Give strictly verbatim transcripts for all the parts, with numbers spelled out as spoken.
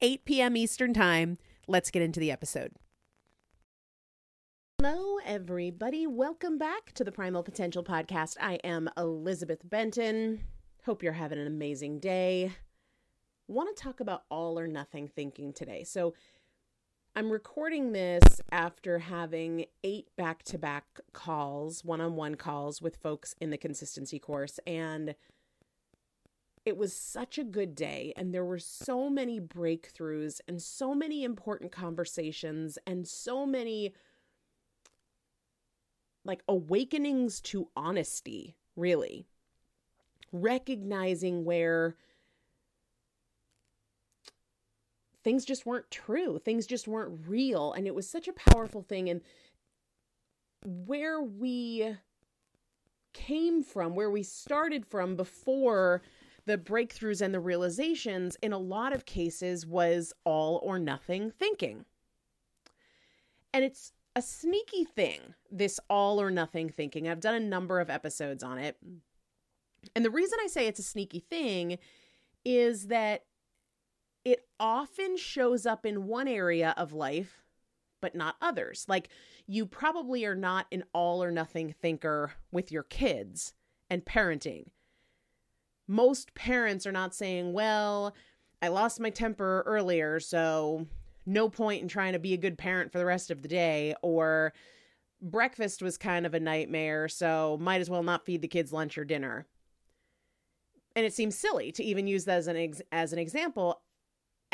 eight p.m. Eastern Time. Let's get into the episode. Hello, everybody. Welcome back to the Primal Potential Podcast. I am Elizabeth Benton. Hope you're having an amazing day. Want to talk about all or nothing thinking today. So I'm recording this after having eight back-to-back calls, one-on-one calls with folks in the Consistency Course, and it was such a good day, and there were so many breakthroughs and so many important conversations and so many like awakenings to honesty, really. Recognizing where things just weren't true, things just weren't real, and it was such a powerful thing. And where we came from, where we started from before the breakthroughs and the realizations, in a lot of cases, was all or nothing thinking. And it's a sneaky thing, this all or nothing thinking. I've done a number of episodes on it. And the reason I say it's a sneaky thing is that it often shows up in one area of life, but not others. Like, you probably are not an all or nothing thinker with your kids and parenting. Most parents are not saying, well, I lost my temper earlier, so no point in trying to be a good parent for the rest of the day, or breakfast was kind of a nightmare, so might as well not feed the kids lunch or dinner. And it seems silly to even use that as an ex- as an example,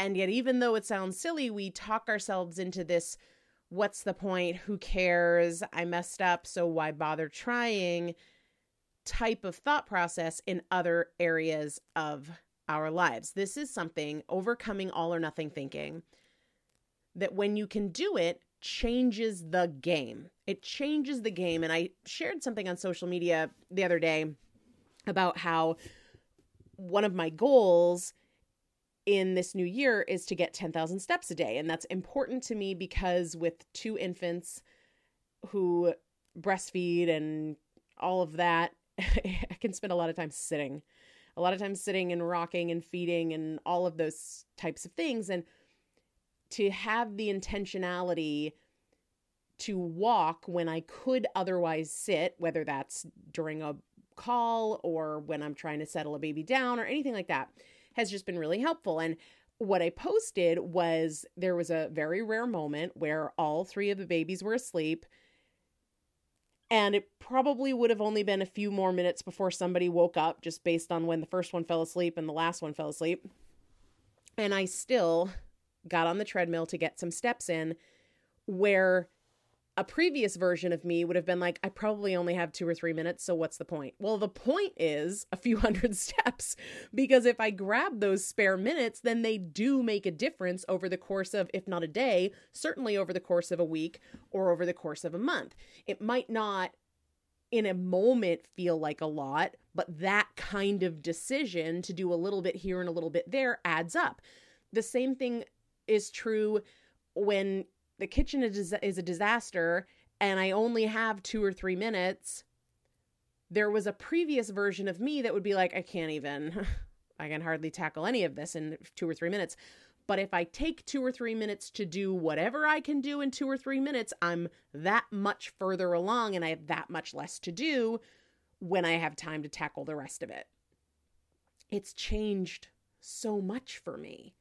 And yet, even though it sounds silly, we talk ourselves into this, what's the point? Who cares? I messed up, so why bother trying? Type of thought process in other areas of our lives. This is something, overcoming all or nothing thinking, that when you can do it, changes the game. It changes the game. And I shared something on social media the other day about how one of my goals in this new year is to get ten thousand steps a day. And that's important to me because with two infants who breastfeed and all of that, I can spend a lot of time sitting, a lot of time sitting and rocking and feeding and all of those types of things. And to have the intentionality to walk when I could otherwise sit, whether that's during a call or when I'm trying to settle a baby down or anything like that, has just been really helpful. And what I posted was there was a very rare moment where all three of the babies were asleep. And it probably would have only been a few more minutes before somebody woke up, just based on when the first one fell asleep and the last one fell asleep. And I still got on the treadmill to get some steps in, where a previous version of me would have been like, I probably only have two or three minutes, so what's the point? Well, the point is a few hundred steps, because if I grab those spare minutes, then they do make a difference over the course of, if not a day, certainly over the course of a week or over the course of a month. It might not in a moment feel like a lot, but that kind of decision to do a little bit here and a little bit there adds up. The same thing is true when the kitchen is a disaster and I only have two or three minutes. There was a previous version of me that would be like, I can't even, I can hardly tackle any of this in two or three minutes. But if I take two or three minutes to do whatever I can do in two or three minutes, I'm that much further along and I have that much less to do when I have time to tackle the rest of it. It's changed so much for me.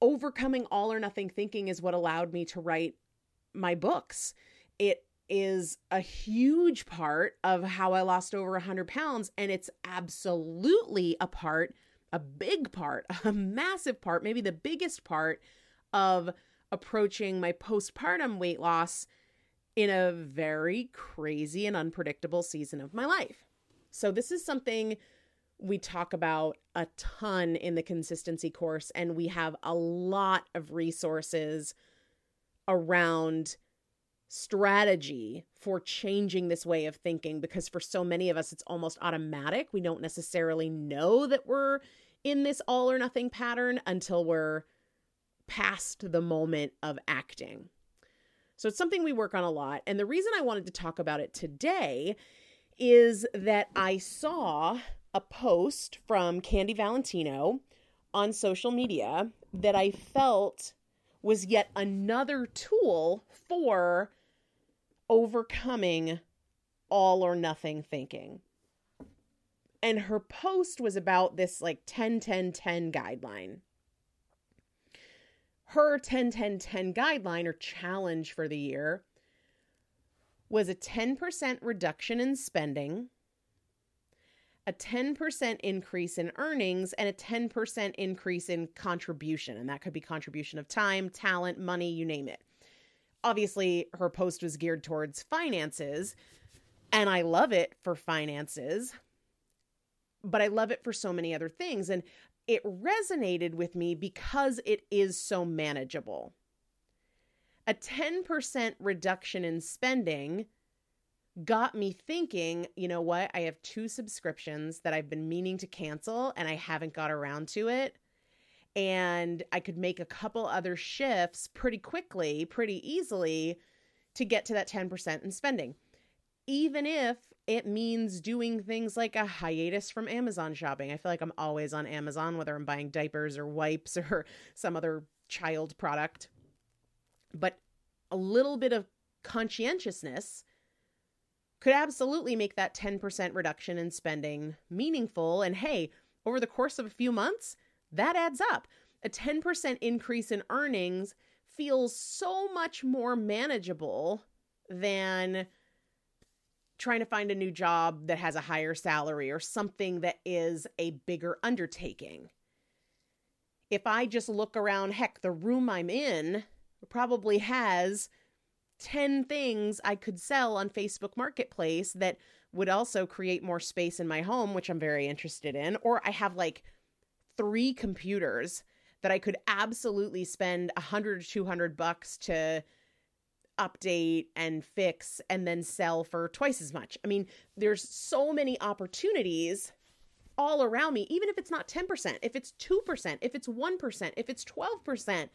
Overcoming all or nothing thinking is what allowed me to write my books. It is a huge part of how I lost over one hundred pounds, and it's absolutely a part, a big part, a massive part, maybe the biggest part of approaching my postpartum weight loss in a very crazy and unpredictable season of my life. So this is something we talk about a ton in the Consistency Course, and we have a lot of resources around strategy for changing this way of thinking, because for so many of us, it's almost automatic. We don't necessarily know that we're in this all or nothing pattern until we're past the moment of acting. So it's something we work on a lot. And the reason I wanted to talk about it today is that I saw a post from Candy Valentino on social media that I felt was yet another tool for overcoming all or nothing thinking. And her post was about this like ten ten ten guideline. Her ten ten ten guideline or challenge for the year was a ten percent reduction in spending, a ten percent increase in earnings, and a ten percent increase in contribution. And that could be contribution of time, talent, money, you name it. Obviously, her post was geared towards finances, and I love it for finances, but I love it for so many other things. And it resonated with me because it is so manageable. A ten percent reduction in spending got me thinking, you know what? I have two subscriptions that I've been meaning to cancel and I haven't got around to it. And I could make a couple other shifts pretty quickly, pretty easily to get to that ten percent in spending. Even if it means doing things like a hiatus from Amazon shopping. I feel like I'm always on Amazon, whether I'm buying diapers or wipes or some other child product. But a little bit of conscientiousness could absolutely make that ten percent reduction in spending meaningful. And hey, over the course of a few months, that adds up. A ten percent increase in earnings feels so much more manageable than trying to find a new job that has a higher salary or something that is a bigger undertaking. if I just look around, heck, the room I'm in probably has ten things I could sell on Facebook Marketplace that would also create more space in my home, which I'm very interested in. Or I have like three computers that I could absolutely spend a hundred or two hundred bucks to update and fix and then sell for twice as much. I mean, there's so many opportunities all around me, even if it's not ten percent, if it's two percent, if it's one percent, if it's twelve percent,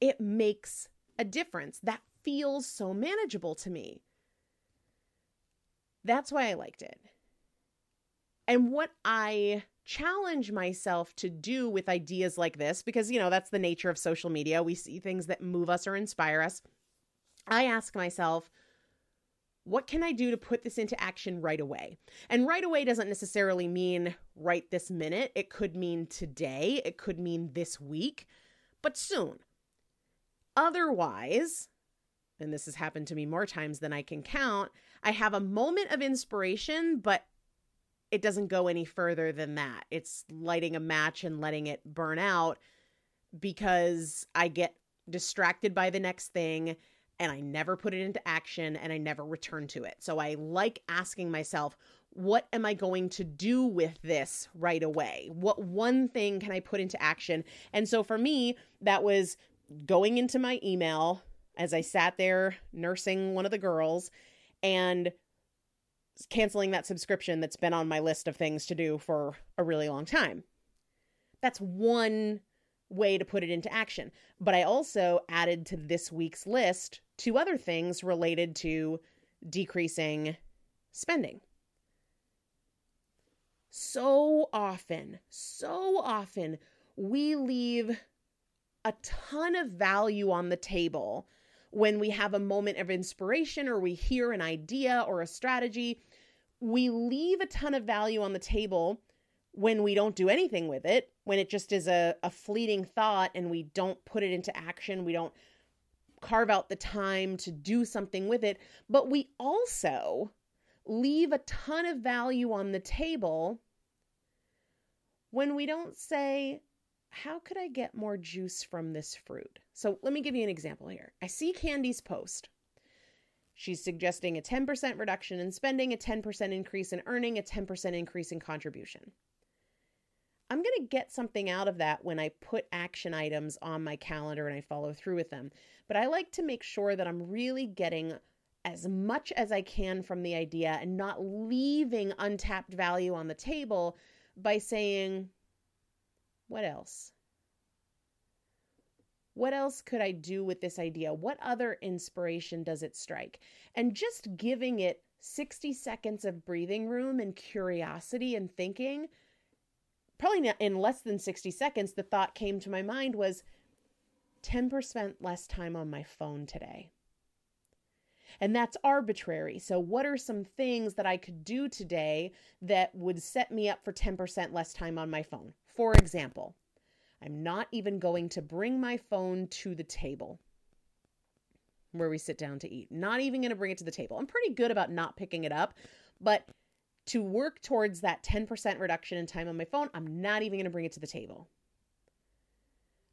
it makes a difference. That feels so manageable to me. That's why I liked it. And what I challenge myself to do with ideas like this, because, you know, that's the nature of social media. We see things that move us or inspire us. I ask myself, what can I do to put this into action right away? And right away doesn't necessarily mean right this minute. It could mean today. It could mean this week, but soon. Otherwise, and this has happened to me more times than I can count, I have a moment of inspiration, but it doesn't go any further than that. It's lighting a match and letting it burn out because I get distracted by the next thing and I never put it into action and I never return to it. So I like asking myself, what am I going to do with this right away? What one thing can I put into action? And so for me, that was going into my email as I sat there nursing one of the girls and canceling that subscription that's been on my list of things to do for a really long time. That's one way to put it into action. But I also added to this week's list two other things related to decreasing spending. So often, so often we leave a ton of value on the table when we have a moment of inspiration or we hear an idea or a strategy. We leave a ton of value on the table when we don't do anything with it, when it just is a, a fleeting thought and we don't put it into action, we don't carve out the time to do something with it. But we also leave a ton of value on the table when we don't say, how could I get more juice from this fruit? So let me give you an example here. I see Candy's post. She's suggesting a ten percent reduction in spending, a ten percent increase in earning, a ten percent increase in contribution. I'm going to get something out of that when I put action items on my calendar and I follow through with them. But I like to make sure that I'm really getting as much as I can from the idea and not leaving untapped value on the table by saying, what else? What else could I do with this idea? What other inspiration does it strike? And just giving it sixty seconds of breathing room and curiosity and thinking, probably not, in less than sixty seconds, the thought came to my mind was ten percent less time on my phone today. And that's arbitrary. So what are some things that I could do today that would set me up for ten percent less time on my phone? For example, I'm not even going to bring my phone to the table where we sit down to eat. Not even going to bring it to the table. I'm pretty good about not picking it up, but to work towards that ten percent reduction in time on my phone, I'm not even going to bring it to the table.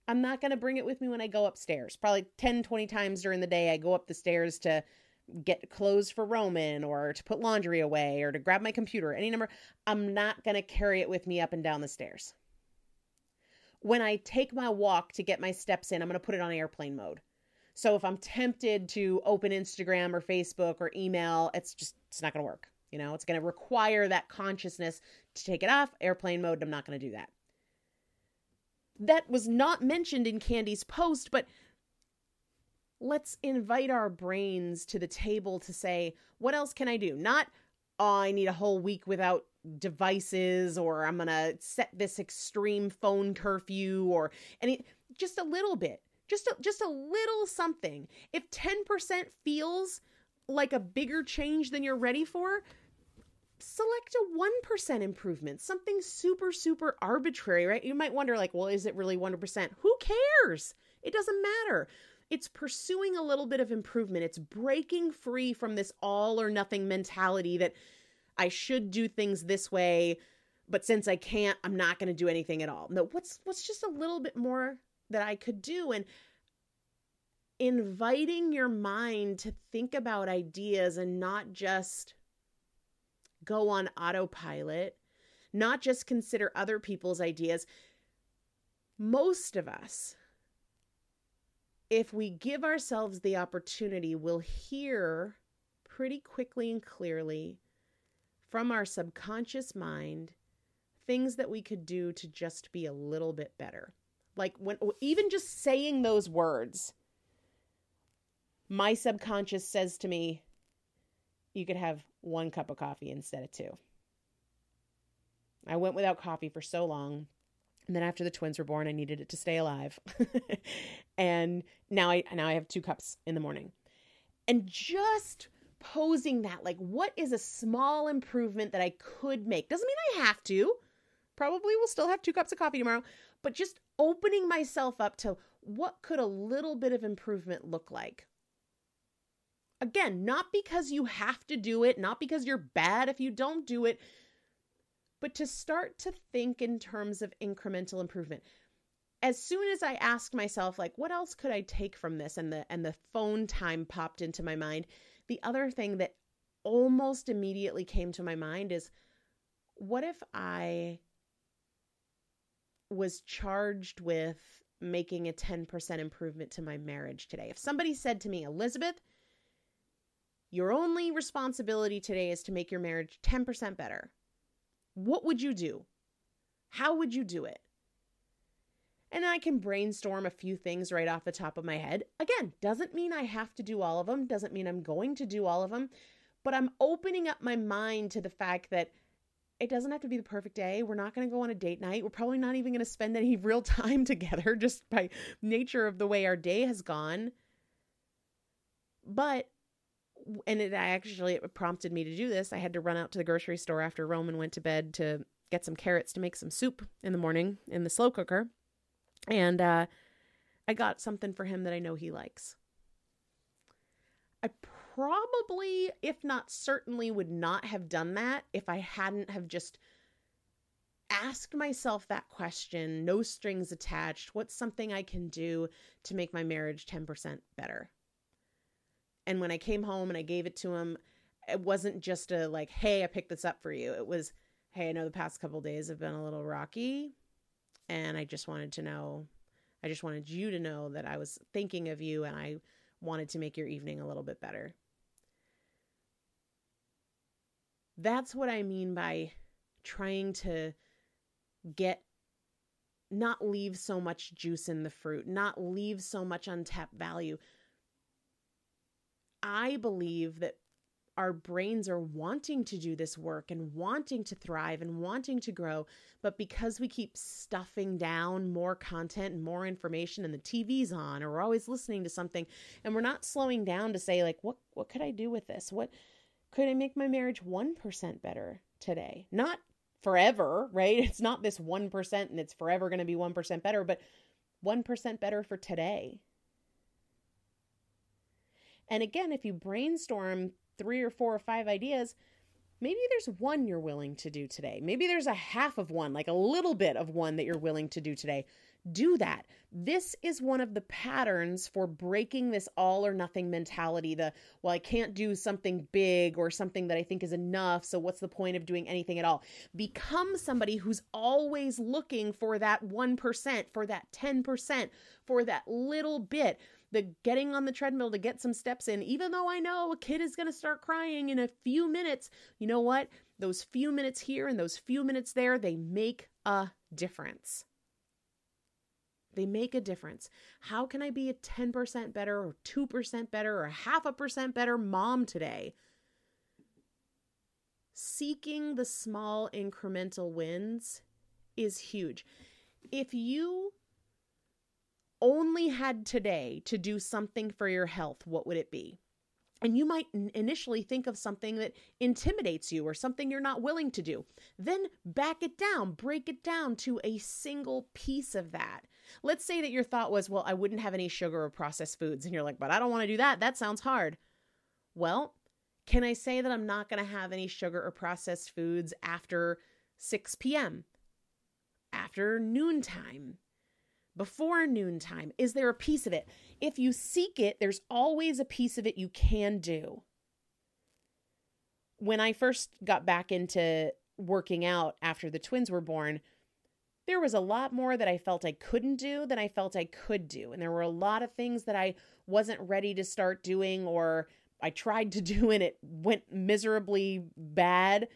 I'm not going to bring it with me when I go upstairs. Probably ten, twenty times during the day, I go up the stairs to get clothes for Roman or to put laundry away or to grab my computer, any number. I'm not going to carry it with me up and down the stairs. When I take my walk to get my steps in, I'm going to put it on airplane mode. So if I'm tempted to open Instagram or Facebook or email, it's just, it's not going to work. You know, it's going to require that consciousness to take it off airplane mode. And I'm not going to do that. That was not mentioned in Candy's post, but let's invite our brains to the table to say, what else can I do? Not, oh, I need a whole week without devices, or I'm going to set this extreme phone curfew, or any, just a little bit, just a, just a little something. If ten percent feels like a bigger change than you're ready for, select a one percent improvement, something super, super arbitrary, right? You might wonder like, well, is it really one hundred percent? Who cares? It doesn't matter. It's pursuing a little bit of improvement. It's breaking free from this all or nothing mentality that I should do things this way but since I can't, I'm not going to do anything at all. No, what's what's just a little bit more that I could do? And inviting your mind to think about ideas and not just go on autopilot, not just consider other people's ideas. Most of us, if we give ourselves the opportunity, will hear pretty quickly and clearly from our subconscious mind things that we could do to just be a little bit better. Like when even just saying those words, my subconscious says to me, you could have one cup of coffee instead of two. I went without coffee for so long. And then after the twins were born, I needed it to stay alive. And now I now I have two cups in the morning. And just posing that, like, what is a small improvement that I could make? Doesn't mean I have to. Probably will still have two cups of coffee tomorrow. But just opening myself up to what could a little bit of improvement look like? Again, not because you have to do it, not because you're bad if you don't do it, but to start to think in terms of incremental improvement. As soon as I asked myself, like, what else could I take from this? And the and the phone time popped into my mind. The other thing that almost immediately came to my mind is, what if I was charged with making a ten percent improvement to my marriage today? If somebody said to me, Elizabeth, your only responsibility today is to make your marriage ten percent better. What would you do? How would you do it? And I can brainstorm a few things right off the top of my head. Again, doesn't mean I have to do all of them. Doesn't mean I'm going to do all of them. But I'm opening up my mind to the fact that it doesn't have to be the perfect day. We're not going to go on a date night. We're probably not even going to spend any real time together just by nature of the way our day has gone. But And it actually it prompted me to do this. I had to run out to the grocery store after Roman went to bed to get some carrots to make some soup in the morning in the slow cooker. And uh, I got something for him that I know he likes. I probably, if not certainly, would not have done that if I hadn't have just asked myself that question, no strings attached. What's something I can do to make my marriage ten percent better? And when I came home and I gave it to him, it wasn't just a like, hey, I picked this up for you. It was, hey, I know the past couple of days have been a little rocky. And I just wanted to know, I just wanted you to know that I was thinking of you and I wanted to make your evening a little bit better. That's what I mean by trying to get, not leave so much juice in the fruit, not leave so much untapped value. I believe that our brains are wanting to do this work and wanting to thrive and wanting to grow, but because we keep stuffing down more content and more information and the T V's on, or we're always listening to something and we're not slowing down to say like, what, what could I do with this? What could I make my marriage one percent better today? Not forever, right? It's not this one percent and it's forever going to be one percent better, but one percent better for today. And again, if you brainstorm three or four or five ideas, maybe there's one you're willing to do today. Maybe there's a half of one, like a little bit of one that you're willing to do today. Do that. This is one of the patterns for breaking this all or nothing mentality. The, well, I can't do something big or something that I think is enough. So what's the point of doing anything at all? Become somebody who's always looking for that one percent, for that ten percent, for that little bit. The getting on the treadmill to get some steps in, even though I know a kid is going to start crying in a few minutes, you know what? Those few minutes here and those few minutes there, they make a difference. They make a difference. How can I be a ten percent better or two percent better or half a percent better mom today? Seeking the small incremental wins is huge. If you only had today to do something for your health, what would it be? And you might initially think of something that intimidates you or something you're not willing to do. Then back it down, break it down to a single piece of that. Let's say that your thought was, well, I wouldn't have any sugar or processed foods. And you're like, but I don't want to do that. That sounds hard. Well, can I say that I'm not going to have any sugar or processed foods after six p.m., after noontime, before noontime. Is there a piece of it? If you seek it, there's always a piece of it you can do. When I first got back into working out after the twins were born, there was a lot more that I felt I couldn't do than I felt I could do. And there were a lot of things that I wasn't ready to start doing, or I tried to do and it went miserably bad.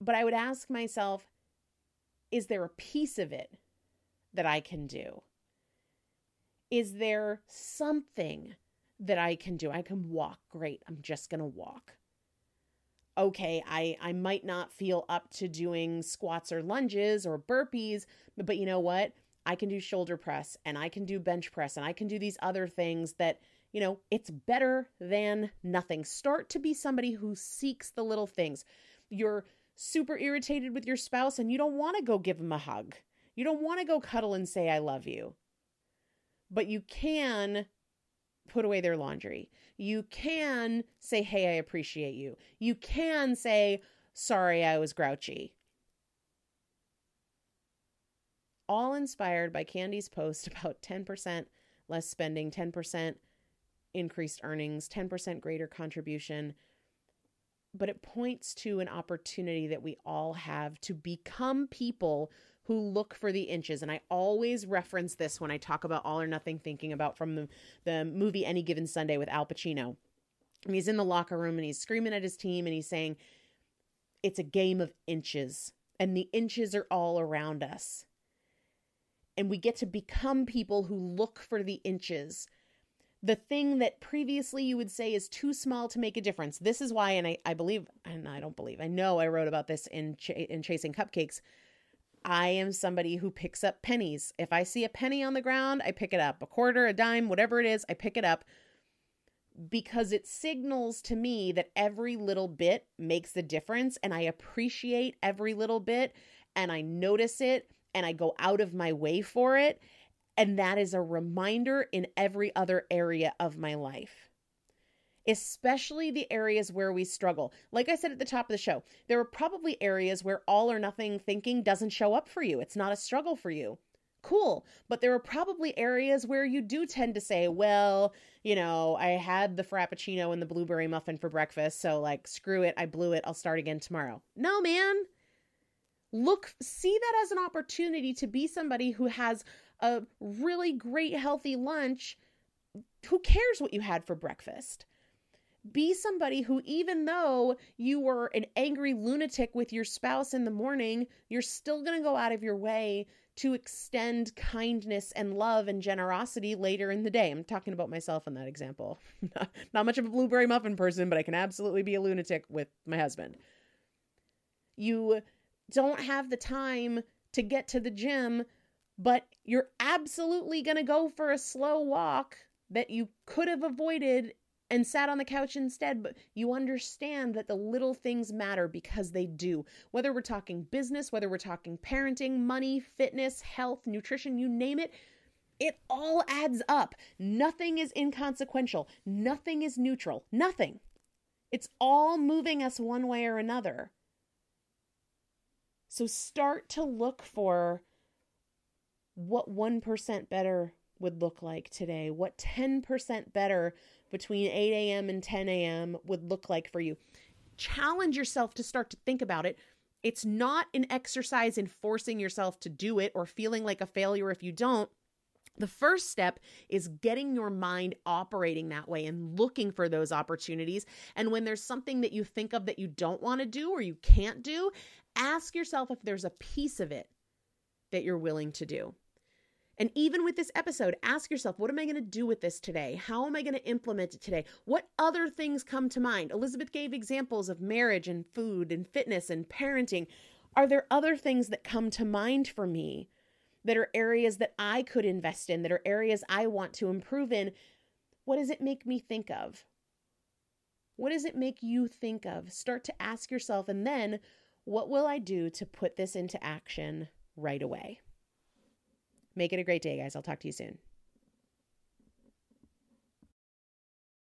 But I would ask myself, is there a piece of it that I can do? Is there something that I can do? I can walk. Great. I'm just going to walk. Okay, I, I might not feel up to doing squats or lunges or burpees, but, but you know what? I can do shoulder press, and I can do bench press, and I can do these other things that, you know, it's better than nothing. Start to be somebody who seeks the little things. You're super irritated with your spouse and you don't want to go give him a hug. You don't want to go cuddle and say, I love you. But you can put away their laundry. You can say, hey, I appreciate you. You can say, sorry, I was grouchy. All inspired by Candy's post about ten percent less spending, ten percent increased earnings, ten percent greater contribution. But it points to an opportunity that we all have to become people who look for the inches. And I always reference this when I talk about all or nothing thinking about from the, the movie Any Given Sunday with Al Pacino. And he's in the locker room and he's screaming at his team and he's saying, it's a game of inches and the inches are all around us. And we get to become people who look for the inches. The thing that previously you would say is too small to make a difference. This is why, and I, I believe, and I don't believe, I know I wrote about this in Ch- in Chasing Cupcakes. I am somebody who picks up pennies. If I see a penny on the ground, I pick it up. A quarter, a dime, whatever it is, I pick it up because it signals to me that every little bit makes the difference, and I appreciate every little bit, and I notice it, and I go out of my way for it. And that is a reminder in every other area of my life, especially the areas where we struggle. Like I said at the top of the show, there are probably areas where all or nothing thinking doesn't show up for you. It's not a struggle for you. Cool. But there are probably areas where you do tend to say, well, you know, I had the Frappuccino and the blueberry muffin for breakfast, so like, screw it. I blew it. I'll start again tomorrow. No, man. Look, see that as an opportunity to be somebody who has a really great healthy lunch. Who cares what you had for breakfast? Be somebody who, even though you were an angry lunatic with your spouse in the morning, you're still going to go out of your way to extend kindness and love and generosity later in the day. I'm talking about myself in that example. Not much of a blueberry muffin person, but I can absolutely be a lunatic with my husband. You don't have the time to get to the gym, but you're absolutely going to go for a slow walk that you could have avoided and sat on the couch instead. But you understand that the little things matter because they do. Whether we're talking business, whether we're talking parenting, money, fitness, health, nutrition, you name it, it all adds up. Nothing is inconsequential. Nothing is neutral. Nothing. It's all moving us one way or another. So start to look for what one percent better would look like today, what ten percent better between eight a.m. and ten a.m. would look like for you. Challenge yourself to start to think about it. It's not an exercise in forcing yourself to do it or feeling like a failure if you don't. The first step is getting your mind operating that way and looking for those opportunities. And when there's something that you think of that you don't want to do or you can't do, ask yourself if there's a piece of it that you're willing to do. And even with this episode, ask yourself, what am I going to do with this today? How am I going to implement it today? What other things come to mind? Elizabeth gave examples of marriage and food and fitness and parenting. Are there other things that come to mind for me that are areas that I could invest in, that are areas I want to improve in? What does it make me think of? What does it make you think of? Start to ask yourself, and then what will I do to put this into action right away? Make it a great day, guys. I'll talk to you soon.